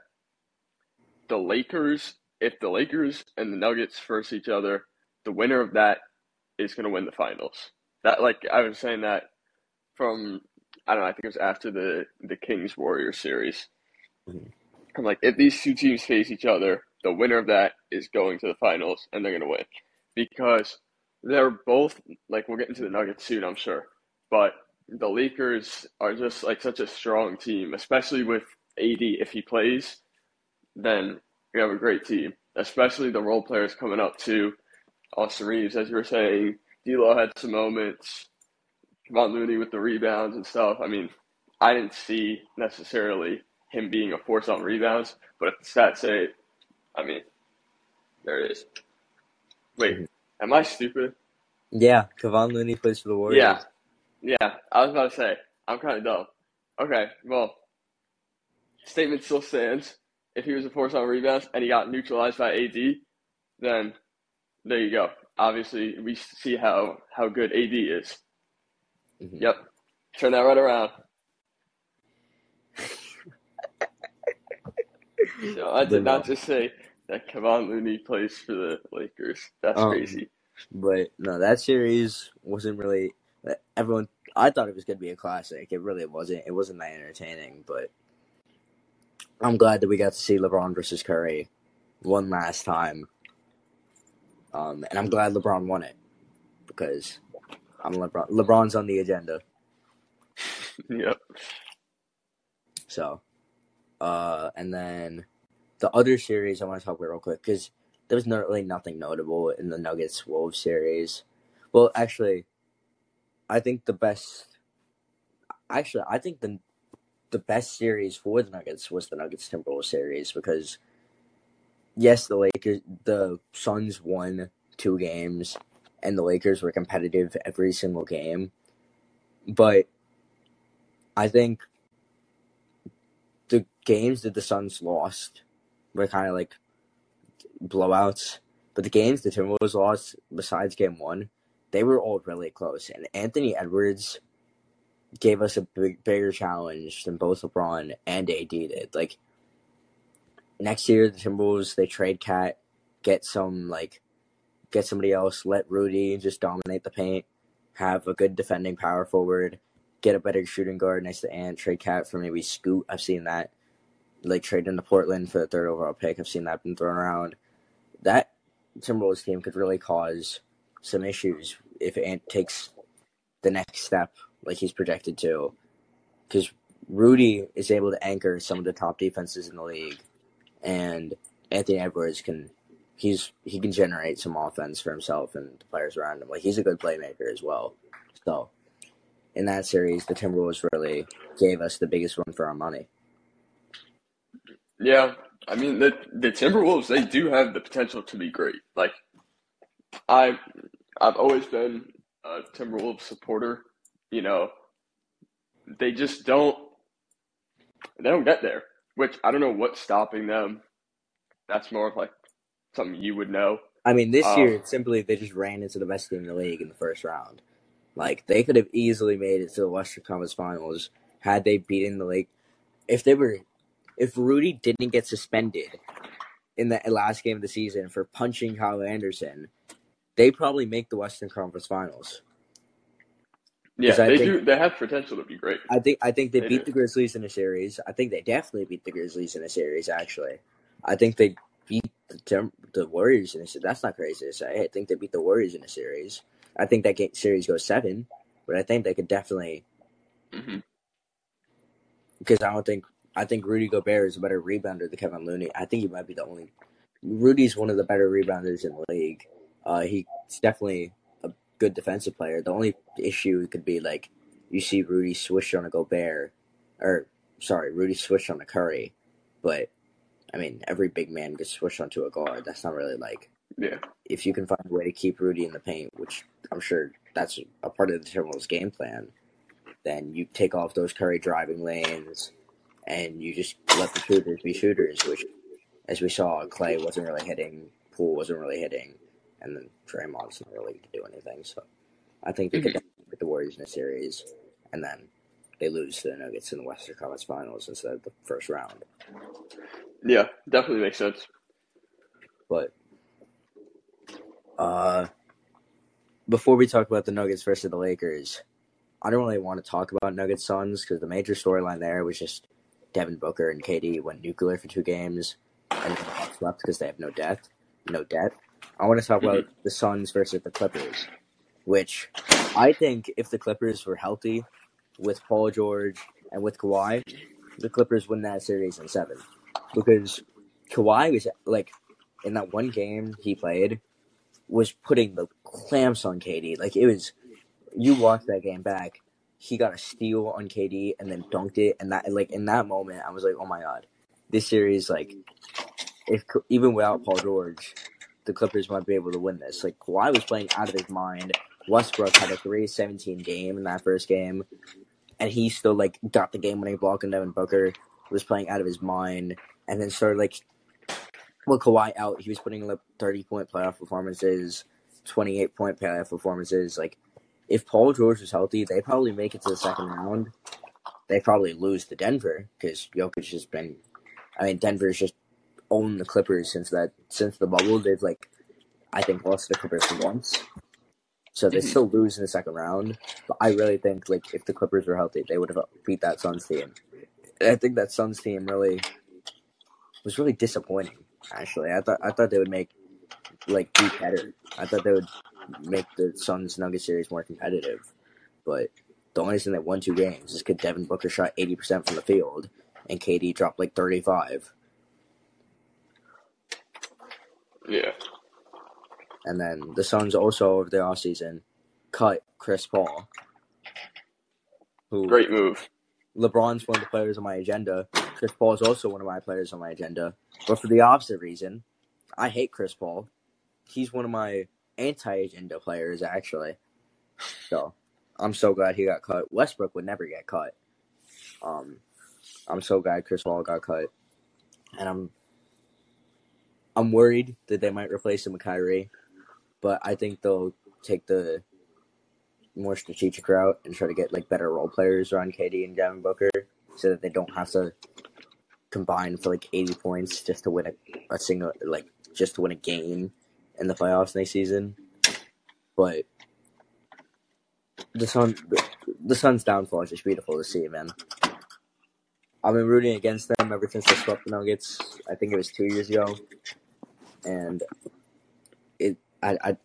the Lakers, if the Lakers and the Nuggets verse each other, the winner of that is going to win the finals. That, like, I was saying that from, I don't know, I think it was after the, the Kings-Warriors series. Mm-hmm. I'm like, if these two teams face each other, the winner of that is going to the finals, and they're going to win. Because they're both, like, we'll get into the Nuggets soon, I'm sure. But the Lakers are just, like, such a strong team, especially with A D. If he plays, then you have a great team, especially the role players coming up, too. Austin Reeves, as you were saying, D'Lo had some moments. Kevon Looney with the rebounds and stuff. I mean, I didn't see necessarily him being a force on rebounds, but if the stats say, I mean, there it is. Wait, am I stupid? Yeah, Kevon Looney plays for the Warriors. Yeah, yeah. I was about to say, I'm kind of dumb. Okay, well, statement still stands. If he was a force on rebounds and he got neutralized by A D, then there you go. Obviously, we see how, how good A D is. Mm-hmm. Yep. Turn that right around. So I did not just say that Kevon Looney plays for the Lakers. That's um, crazy. But, no, that series wasn't really – everyone – I thought it was going to be a classic. It really wasn't. It wasn't that entertaining. But I'm glad that we got to see LeBron versus Curry one last time. Um, and I'm glad LeBron won it because – I'm LeBron. LeBron's on the agenda. Yep. So, uh, and then the other series I want to talk about real quick because there was not really nothing notable in the Nuggets-Wolves series. Well, actually, I think the best. Actually, I think the the best series for the Nuggets was the Nuggets-Timberwolves series because, yes, the Lakers, the Suns won two games. And the Lakers were competitive every single game. But I think the games that the Suns lost were kind of like blowouts. But the games the Timberwolves lost, besides game one, they were all really close. And Anthony Edwards gave us a big, bigger challenge than both LeBron and A D did. Like, next year, the Timberwolves, they trade Cat, get some, like, get somebody else, let Rudy just dominate the paint, have a good defending power forward, get a better shooting guard next to Ant, trade Cat for maybe Scoot. I've seen that. Like, trade into Portland for the third overall pick. I've seen that been thrown around. That Timberwolves team could really cause some issues if Ant takes the next step like he's projected to. Because Rudy is able to anchor some of the top defenses in the league, and Anthony Edwards can... He's he can generate some offense for himself and the players around him. Like, he's a good playmaker as well. So, in that series, the Timberwolves really gave us the biggest run for our money. Yeah, I mean, the the Timberwolves, they do have the potential to be great. Like, I I've always been a Timberwolves supporter. You know, they just don't they don't get there, which I don't know what's stopping them. That's more of like something you would know. I mean, this um, year, it's simply they just ran into the best team in the league in the first round. Like, they could have easily made it to the Western Conference Finals had they beaten the league. If they were, if Rudy didn't get suspended in the last game of the season for punching Kyle Anderson, they probably make the Western Conference Finals. Yeah, they think, do. They have potential to be great. I think. I think they, they beat do. the Grizzlies in a series. I think they definitely beat the Grizzlies in a series. Actually, I think they beat the Tem- the Warriors in a series. That's not crazy to say. I think they beat the Warriors in a series. I think that game- series goes seven, but I think they could definitely. Mm-hmm. Because I don't think I think Rudy Gobert is a better rebounder than Kevon Looney. I think he might be the only. Rudy's one of the better rebounders in the league. Uh, he's definitely a good defensive player. The only issue could be, like, you see Rudy swish on a Gobert, or, sorry, Rudy swish on a Curry. But, I mean, every big man gets swished onto a guard. That's not really, like, yeah. If you can find a way to keep Rudy in the paint, which I'm sure that's a part of the Timberwolves' game plan, then you take off those Curry driving lanes and you just let the shooters be shooters, which, as we saw, Clay wasn't really hitting, Poole wasn't really hitting. And then Draymond's not really to do anything, so I think they could mm-hmm. get the Warriors in a series, and then they lose to the Nuggets in the Western Conference Finals instead of the first round. Yeah, definitely makes sense. But uh, before we talk about the Nuggets versus the Lakers, I don't really want to talk about Nuggets Suns because the major storyline there was just Devin Booker and K D went nuclear for two games, and the Hawks left because they have no depth, no depth. I want to talk about mm-hmm. the Suns versus the Clippers, which I think if the Clippers were healthy with Paul George and with Kawhi, the Clippers win that series in seven. Because Kawhi was, like, in that one game he played, was putting the clamps on K D. Like, it was, you watch that game back, he got a steal on K D and then dunked it. And, that, like, in that moment, I was like, oh, my God. This series, like, if even without Paul George, the Clippers might be able to win this. Like, Kawhi was playing out of his mind. Westbrook had a three seventeen game in that first game, and he still, like, got the game-winning block on Devin Booker, was playing out of his mind, and then started, like, with Kawhi out, he was putting up thirty-point playoff performances, twenty-eight-point playoff performances. Like, if Paul George was healthy, they probably make it to the second round. They probably lose to Denver, because Jokic has been – I mean, Denver's just own the Clippers since that since the bubble. They've, like, I think lost the Clippers once, so they still lose in the second round. But I really think, like, if the Clippers were healthy, they would have beat that Suns team. And I think that Suns team really was really disappointing. Actually, I thought I thought they would make like be better. I thought they would make the Suns Nuggets series more competitive. But the only reason they won two games is because Devin Booker shot eighty percent from the field and K D dropped like thirty five. Yeah. And then the Suns also, over the offseason, cut Chris Paul. Who, great move. LeBron's one of the players on my agenda. Chris Paul is also one of my players on my agenda. But for the opposite reason, I hate Chris Paul. He's one of my anti-agenda players, actually. So, I'm so glad he got cut. Westbrook would never get cut. Um, I'm so glad Chris Paul got cut. And I'm... I'm worried that they might replace him with Kyrie, but I think they'll take the more strategic route and try to get, like, better role players around K D and Devin Booker so that they don't have to combine for, like, eighty points just to win a, a single, like, just to win a game in the playoffs next season. But the Sun, the, the Suns' downfall is just beautiful to see, man. I've been rooting against them ever since they swept the Nuggets. I think it was two years ago. And it, I, I,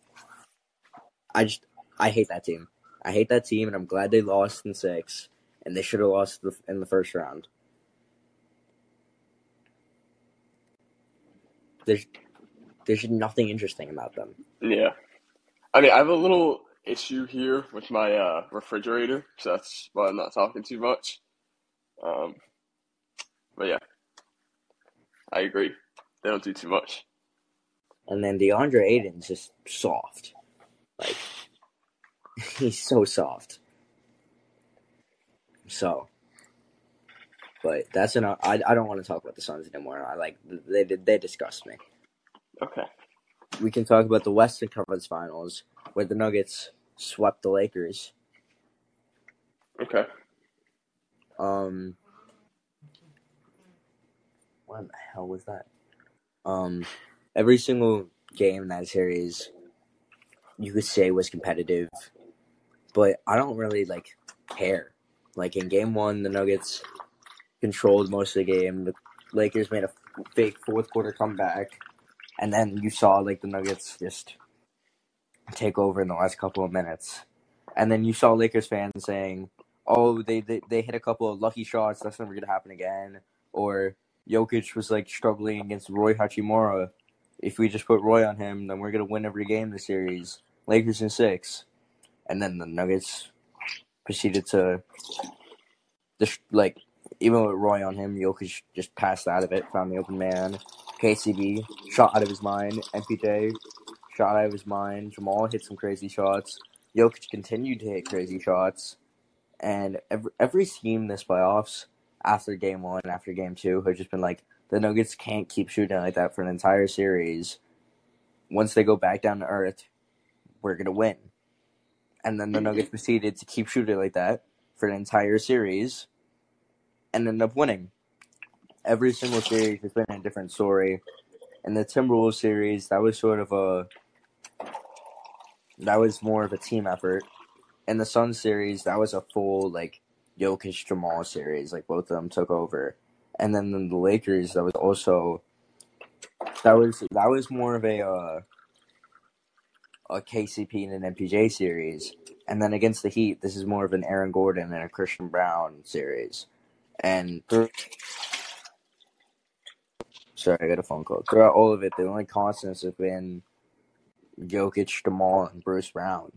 I just, I hate that team. I hate that team, and I'm glad they lost in six, and they should have lost the, in the first round. There's, there's nothing interesting about them. Yeah, I mean, I have a little issue here with my uh, refrigerator, so that's why I'm not talking too much. Um, but yeah, I agree. They don't do too much. And then DeAndre Ayton's just soft. Like, he's so soft. So, but that's enough. I I don't want to talk about the Suns anymore. I like they they disgust me. Okay. We can talk about the Western Conference Finals where the Nuggets swept the Lakers. Okay. Um. What the hell was that? Um, every single game in that series, you could say was competitive, but I don't really like care. Like in game one, the Nuggets controlled most of the game. The Lakers made a fake fourth quarter comeback, and then you saw like the Nuggets just take over in the last couple of minutes. And then you saw Lakers fans saying, "Oh, they they, they hit a couple of lucky shots. That's never gonna happen again." Or Jokic was, like, struggling against Roy Hachimura. If we just put Roy on him, then we're going to win every game in the series. Lakers in six. And then the Nuggets proceeded to, just, like, even with Roy on him, Jokic just passed out of it, found the open man. K C B shot out of his mind. M P J shot out of his mind. Jamal hit some crazy shots. Jokic continued to hit crazy shots. And every, every team this playoffs, after game one, after game two, have just been like, the Nuggets can't keep shooting like that for an entire series. Once they go back down to earth, we're going to win. And then the Nuggets proceeded to keep shooting like that for an entire series and end up winning. Every single series has been a different story. And the Timberwolves series, that was sort of a... that was more of a team effort. And the Suns series, that was a full, like, Jokic Jamal series, like both of them took over, and then the Lakers. That was also that was that was more of a uh, a K C P and an M P J series, and then against the Heat, this is more of an Aaron Gordon and a Christian Braun series. And through, sorry, I got a phone call. Throughout all of it, the only constants have been Jokic, Jamal, and Bruce Brown.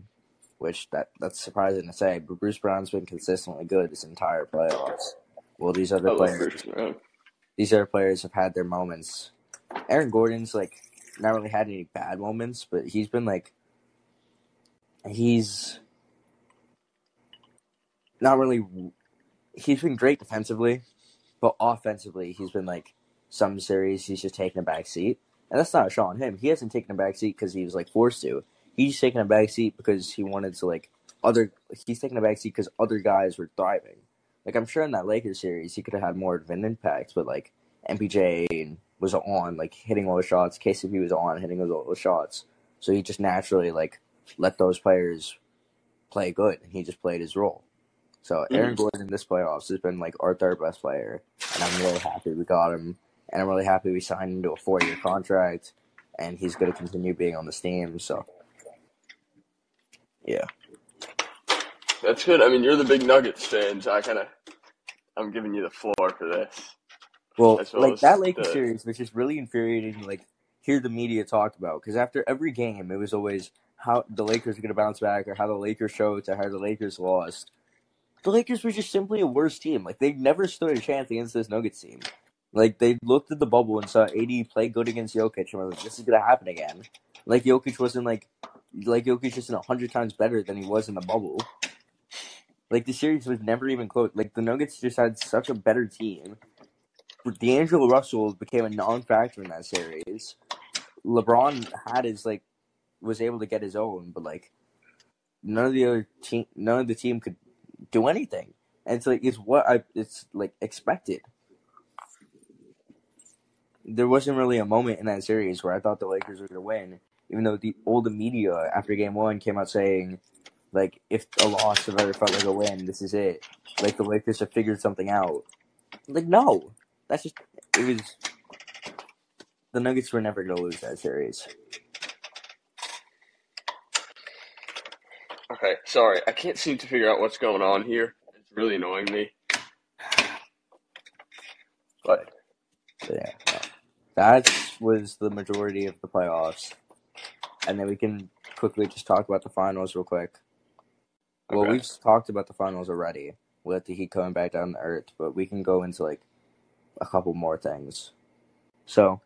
Which that, that's surprising to say, but Bruce Brown's been consistently good this entire playoffs. Well, these other players, these other players have had their moments. Aaron Gordon's like not really had any bad moments, but he's been like he's not really. He's been great defensively, but offensively, he's been like some series he's just taking a back seat, and that's not a shot on him. He hasn't taken a back seat because he was like forced to. He's taking a backseat because he wanted to, like, other – he's taking a backseat because other guys were thriving. Like, I'm sure in that Lakers series, he could have had more of an impact, but, like, M P J was on, like, hitting all the shots. K C P was on, hitting all the shots. So he just naturally, like, let those players play good, and he just played his role. So Aaron Gordon in this playoffs has been, like, our third best player, and I'm really happy we got him, and I'm really happy we signed him to a four-year contract, and he's going to continue being on this team, so – yeah. That's good. I mean, you're the big Nuggets fan, so I kind of – I'm giving you the floor for this. Well, well like that Lakers the... series, which is really infuriating to, like, hear the media talk about. Because after every game, it was always how the Lakers are going to bounce back or how the Lakers showed to how the Lakers lost. The Lakers were just simply a worse team. Like, they never stood a chance against this Nuggets team. Like, they looked at the bubble and saw A D play good against Jokic and were like, this is going to happen again. Like, Jokic wasn't, like – Like, Jokic isn't a hundred times better than he was in the bubble. Like, the series was never even close. Like, the Nuggets just had such a better team. D'Angelo Russell became a non-factor in that series. LeBron had his, like, was able to get his own, but, like, none of the other team, none of the team could do anything. And it's, like, it's what I, it's, like, expected. There wasn't really a moment in that series where I thought the Lakers were going to win. Even though the, all the media after game one came out saying, like, if a loss have ever felt like a win, this is it. Like, the Lakers have figured something out. Like, no. That's just, it was, the Nuggets were never going to lose that series. Okay, sorry. I can't seem to figure out what's going on here. It's really annoying me. But, so yeah. No. That was the majority of the playoffs. And then we can quickly just talk about the finals real quick. Okay. Well, we've talked about the finals already with the Heat coming back down to earth, but we can go into, like, a couple more things. So,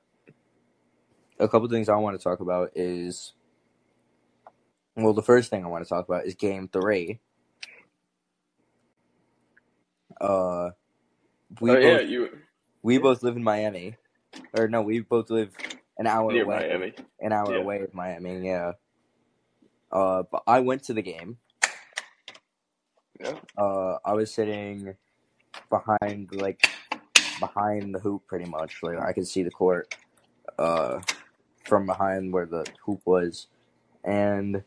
a couple things I want to talk about is, well, the first thing I want to talk about is Game three. Uh, we oh, both, yeah, you. We both live in Miami, or no, we both live an hour Near away. Miami. An hour yeah. away of Miami, yeah. Uh, but I went to the game. Yeah. Uh, I was sitting behind, like, behind the hoop, pretty much. Like, I could see the court, uh, from behind where the hoop was, and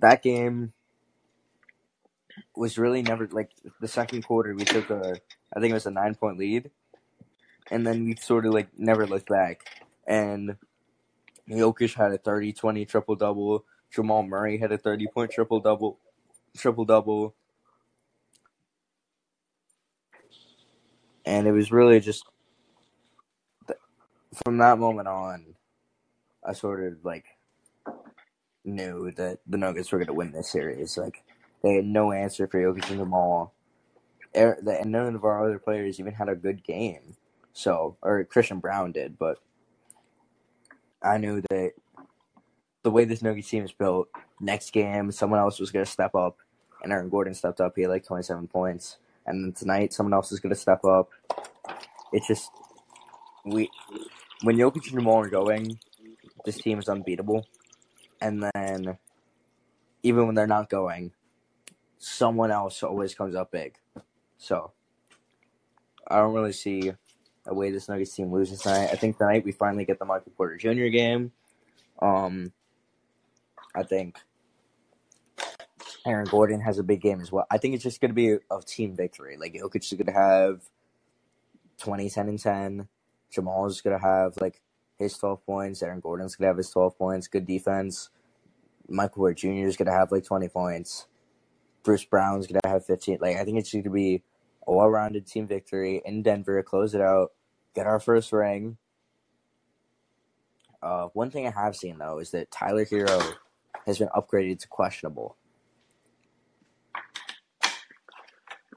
that game was really never, like, the second quarter we took a, I think it was a nine-point lead, and then we sort of, like, never looked back, and Jokic had a thirty twenty triple-double, Jamal Murray had a thirty-point triple-double, triple-double, and it was really just, from that moment on, I sort of, like, knew that the Nuggets were going to win this series. Like, they had no answer for Jokic and Jamal. And none of our other players even had a good game. So, or Christian Braun did, but I knew that the way this Nuggets team is built, next game, someone else was going to step up. And Aaron Gordon stepped up. He had, like, twenty-seven points. And then tonight, someone else is going to step up. It's just, we when Jokic and Jamal are going, this team is unbeatable. And then, even when they're not going, someone else always comes up big. So, I don't really see a way this Nuggets team loses tonight. I think tonight we finally get the Michael Porter Junior game. Um, I think Aaron Gordon has a big game as well. I think it's just going to be a, a team victory. Like, Jokic is going to have twenty, ten, and ten. Jamal is going to have, like, his twelve points. Aaron Gordon's going to have his twelve points. Good defense. Michael Porter Junior is going to have, like, twenty points. Bruce Brown's going to have fifteen. Like, I think it's going to be a well-rounded team victory in Denver. Close it out. Get our first ring. Uh, one thing I have seen, though, is that Tyler Herro has been upgraded to questionable.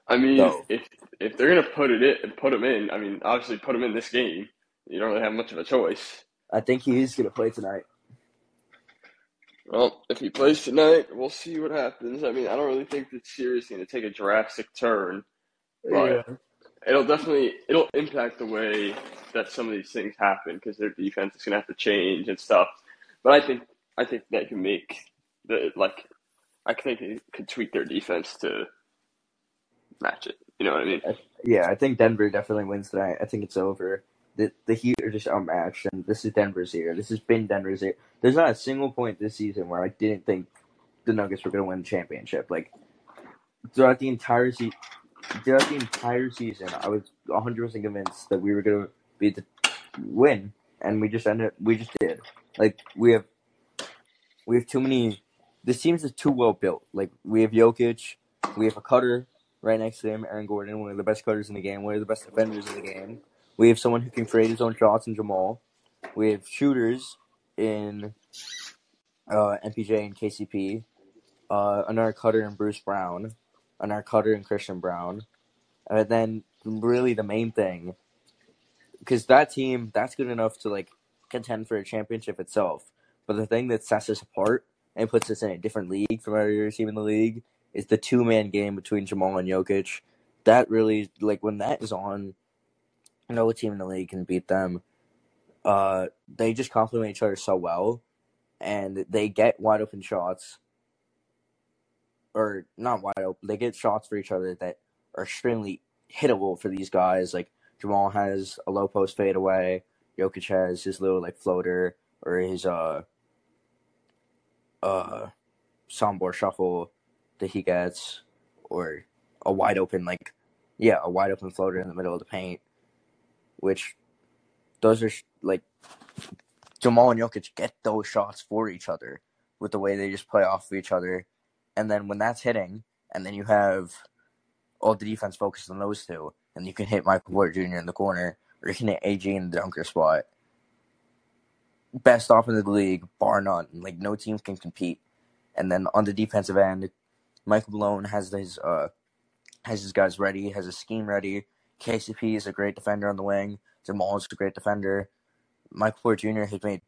I mean, so, if if they're going to put it in, put him in, I mean, obviously put him in this game. You don't really have much of a choice. I think he is going to play tonight. Well, if he plays tonight, we'll see what happens. I mean, I don't really think the series is going to take a drastic turn. But yeah. It'll definitely it'll impact the way that some of these things happen because their defense is going to have to change and stuff. But I think I think that can make the like I think they could tweak their defense to match it. You know what I mean? Yeah, I think Denver definitely wins tonight. I think it's over. The the Heat are just outmatched, and this is Denver's year. This has been Denver's year. There's not a single point this season where I didn't think the Nuggets were going to win the championship. Like, throughout the entire season, throughout the entire season, I was one hundred percent convinced that we were going to be the win, and we just ended. We just did. Like, we have, we have too many. This team is too well built. Like, we have Jokic, we have a cutter right next to him, Aaron Gordon, one of the best cutters in the game, one of the best defenders in the game. We have someone who can create his own shots in Jamal. We have shooters in uh, M P J and K C P. Uh, another cutter in Bruce Brown. Another cutter in Christian Braun. And then, really, the main thing, because that team, that's good enough to, like, contend for a championship itself. But the thing that sets us apart and puts us in a different league from every other team in the league is the two-man game between Jamal and Jokic. That really, like, when that is on, no team in the league can beat them. Uh, they just complement each other so well, and they get wide open shots, or not wide open. They get shots for each other that are extremely hittable for these guys. Like, Jamal has a low post fadeaway. Jokic has his little, like, floater or his uh uh soundboard shuffle that he gets, or a wide open like yeah a wide open floater in the middle of the paint. Which, those are, like, Jamal and Jokic get those shots for each other with the way they just play off of each other. And then when that's hitting, and then you have all the defense focused on those two, and you can hit Michael Porter Junior in the corner, or you can hit A G in the dunker spot. Best offense in the league, bar none. Like, no team can compete. And then on the defensive end, Michael Malone has his, uh, has his guys ready, has his scheme ready. K C P is a great defender on the wing. Jamal is a great defender. Michael Porter Junior has made,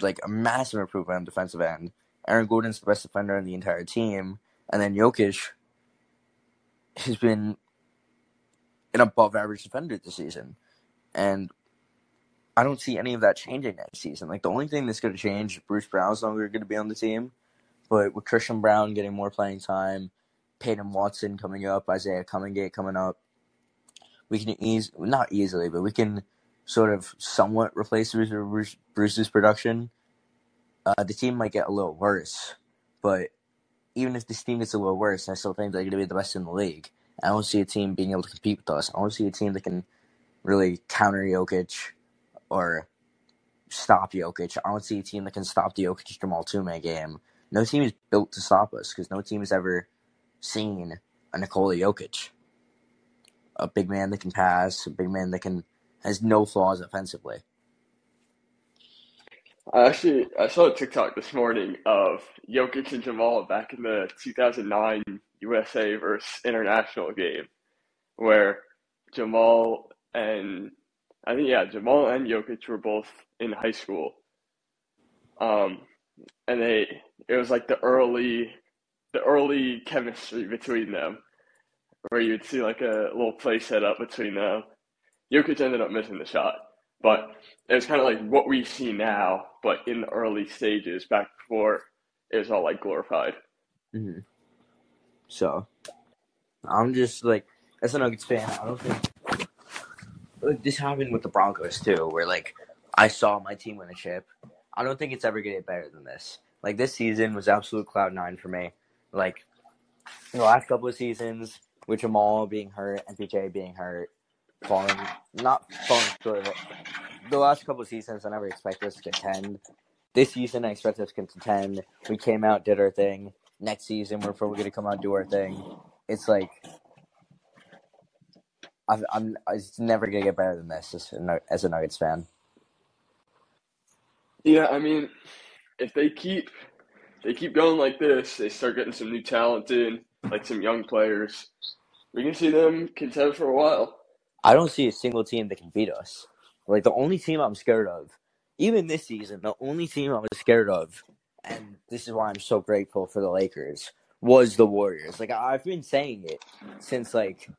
like, a massive improvement on the defensive end. Aaron Gordon's the best defender on the entire team. And then Jokic has been an above-average defender this season. And I don't see any of that changing next season. Like, the only thing that's going to change is Bruce Brown's no longer going to be on the team. But with Christian Braun getting more playing time, Peyton Watson coming up, Isaiah Cumminggate coming up, we can ease not easily, but we can sort of somewhat replace Bruce, Bruce's production. Uh, the team might get a little worse, but even if this team gets a little worse, I still think they're going to be the best in the league. I don't see a team being able to compete with us. I don't see a team that can really counter Jokic or stop Jokic. I don't see a team that can stop the Jokic-Jamal two-man game. No team is built to stop us because no team has ever seen a Nikola Jokic, a big man that can pass, a big man that can has no flaws offensively. I actually I saw a TikTok this morning of Jokic and Jamal back in the two thousand nine U S A versus international game, where Jamal and I think yeah Jamal and Jokic were both in high school, um, and they it was like the early the early chemistry between them, where you'd see like a little play set up between them. Jokic ended up missing the shot, but it was kind of like what we see now, but in the early stages back before it was all like glorified. Mm-hmm. So, I'm just like, as a Nuggets fan, I don't think, like, this happened with the Broncos too, where like, I saw my team win a chip. I don't think it's ever going to get better than this. Like, this season was absolute cloud nine for me. Like, the last couple of seasons, with Jamal being hurt, M P J being hurt, falling, not falling short of it. The last couple of seasons, I never expected us to contend. This season, I expected us to contend. We came out, did our thing. Next season, we're probably going to come out and do our thing. It's like, I've, I'm, it's never going to get better than this as a, as a Nuggets fan. Yeah, I mean, if they keep, they keep going like this, they start getting some new talent in, like some young players, we can see them contend for a while. I don't see a single team that can beat us. Like, the only team I'm scared of, even this season, the only team I was scared of, and this is why I'm so grateful for the Lakers, was the Warriors. Like, I've been saying it since, like,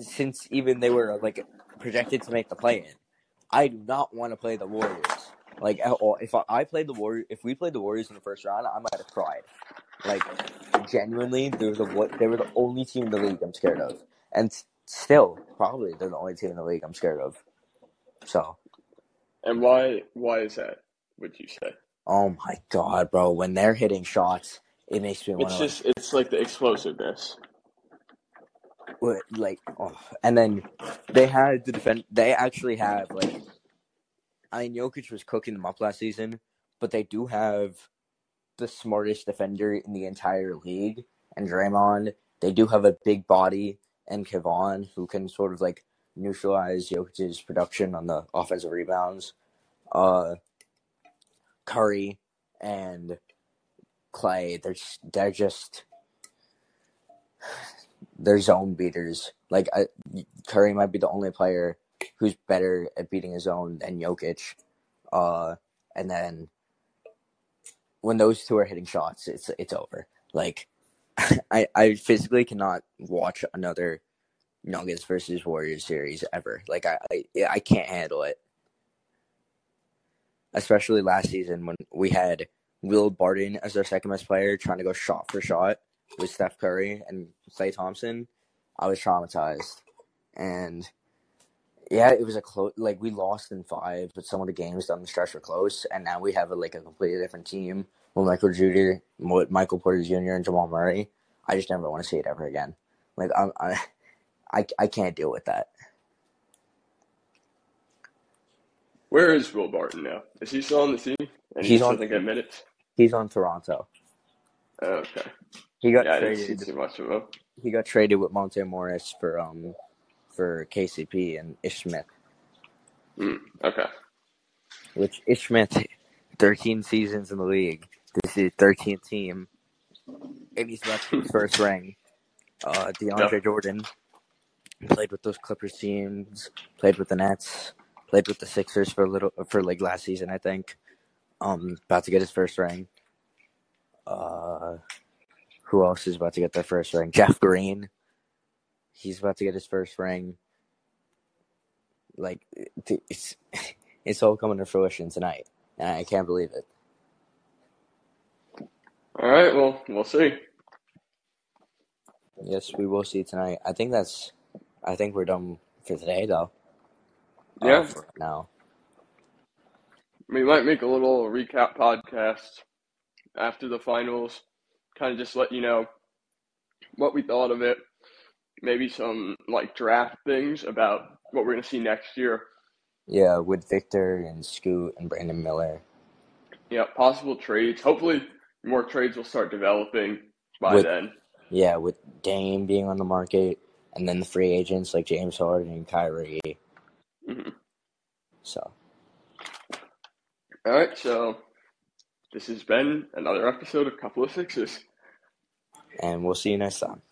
since even they were, like, projected to make the play-in. I do not want to play the Warriors. Like, at all. If I, I played the Warriors, if we played the Warriors in the first round, I might have cried. Like, genuinely, they were the, they were the only team in the league I'm scared of. And still, probably, they're the only team in the league I'm scared of. So, and why why is that? Would you say? Oh my god, bro! When they're hitting shots, it makes me. It's wanna, just like, it's like the explosiveness. Like, oh, and then they had the defend. They actually have like, I mean, Jokic was cooking them up last season, but they do have the smartest defender in the entire league, and Draymond. They do have a big body, and Kevon, who can sort of like neutralize Jokic's production on the offensive rebounds. Uh, Curry and Klay, they're just, they're just they're zone beaters. Like I, Curry might be the only player who's better at beating his own than Jokic. Uh, and then when those two are hitting shots, it's it's over. Like I I physically cannot watch another Nuggets versus Warriors series ever. Like, I, I I can't handle it. Especially last season when we had Will Barton as our second best player trying to go shot for shot with Steph Curry and Klay Thompson. I was traumatized. And, yeah, it was a close... Like, we lost in five, but some of the games down the stretch were close, and now we have, a, like, a completely different team with Michael Junior, with Michael Porter Junior and Jamal Murray. I just never want to see it ever again. Like, I'm... I, I, I can't deal with that. Where is Will Barton now? Is he still on the team? And he's on. Think I admit it. He's on Toronto. Okay. He got yeah, traded. I didn't see too much of him. He got traded with Monte Morris for um for K C P and Ish Smith. Mm, okay. Which Ish Smith, thirteen seasons in the league. This is his thirteenth team. And he's left his first ring. Uh, DeAndre yep. Jordan. Played with those Clippers teams, played with the Nets, played with the Sixers for a little for like last season, I think. Um, about to get his first ring. Uh, who else is about to get their first ring? Jeff Green. He's about to get his first ring. Like, it's, it's all coming to fruition tonight, and I can't believe it. All right, well, we'll see. Yes, we will see tonight. I think that's – I think we're done for today, though. Yeah. Uh, for now. We might make a little recap podcast after the finals, kind of just let you know what we thought of it, maybe some, like, draft things about what we're going to see next year. Yeah, with Victor and Scoot and Brandon Miller. Yeah, possible trades. Hopefully more trades will start developing by with, then. Yeah, with Dame being on the market, and then the free agents like James Harden and Kyrie. Mm-hmm. So. All right, so this has been another episode of Couple of Sixes. And we'll see you next time.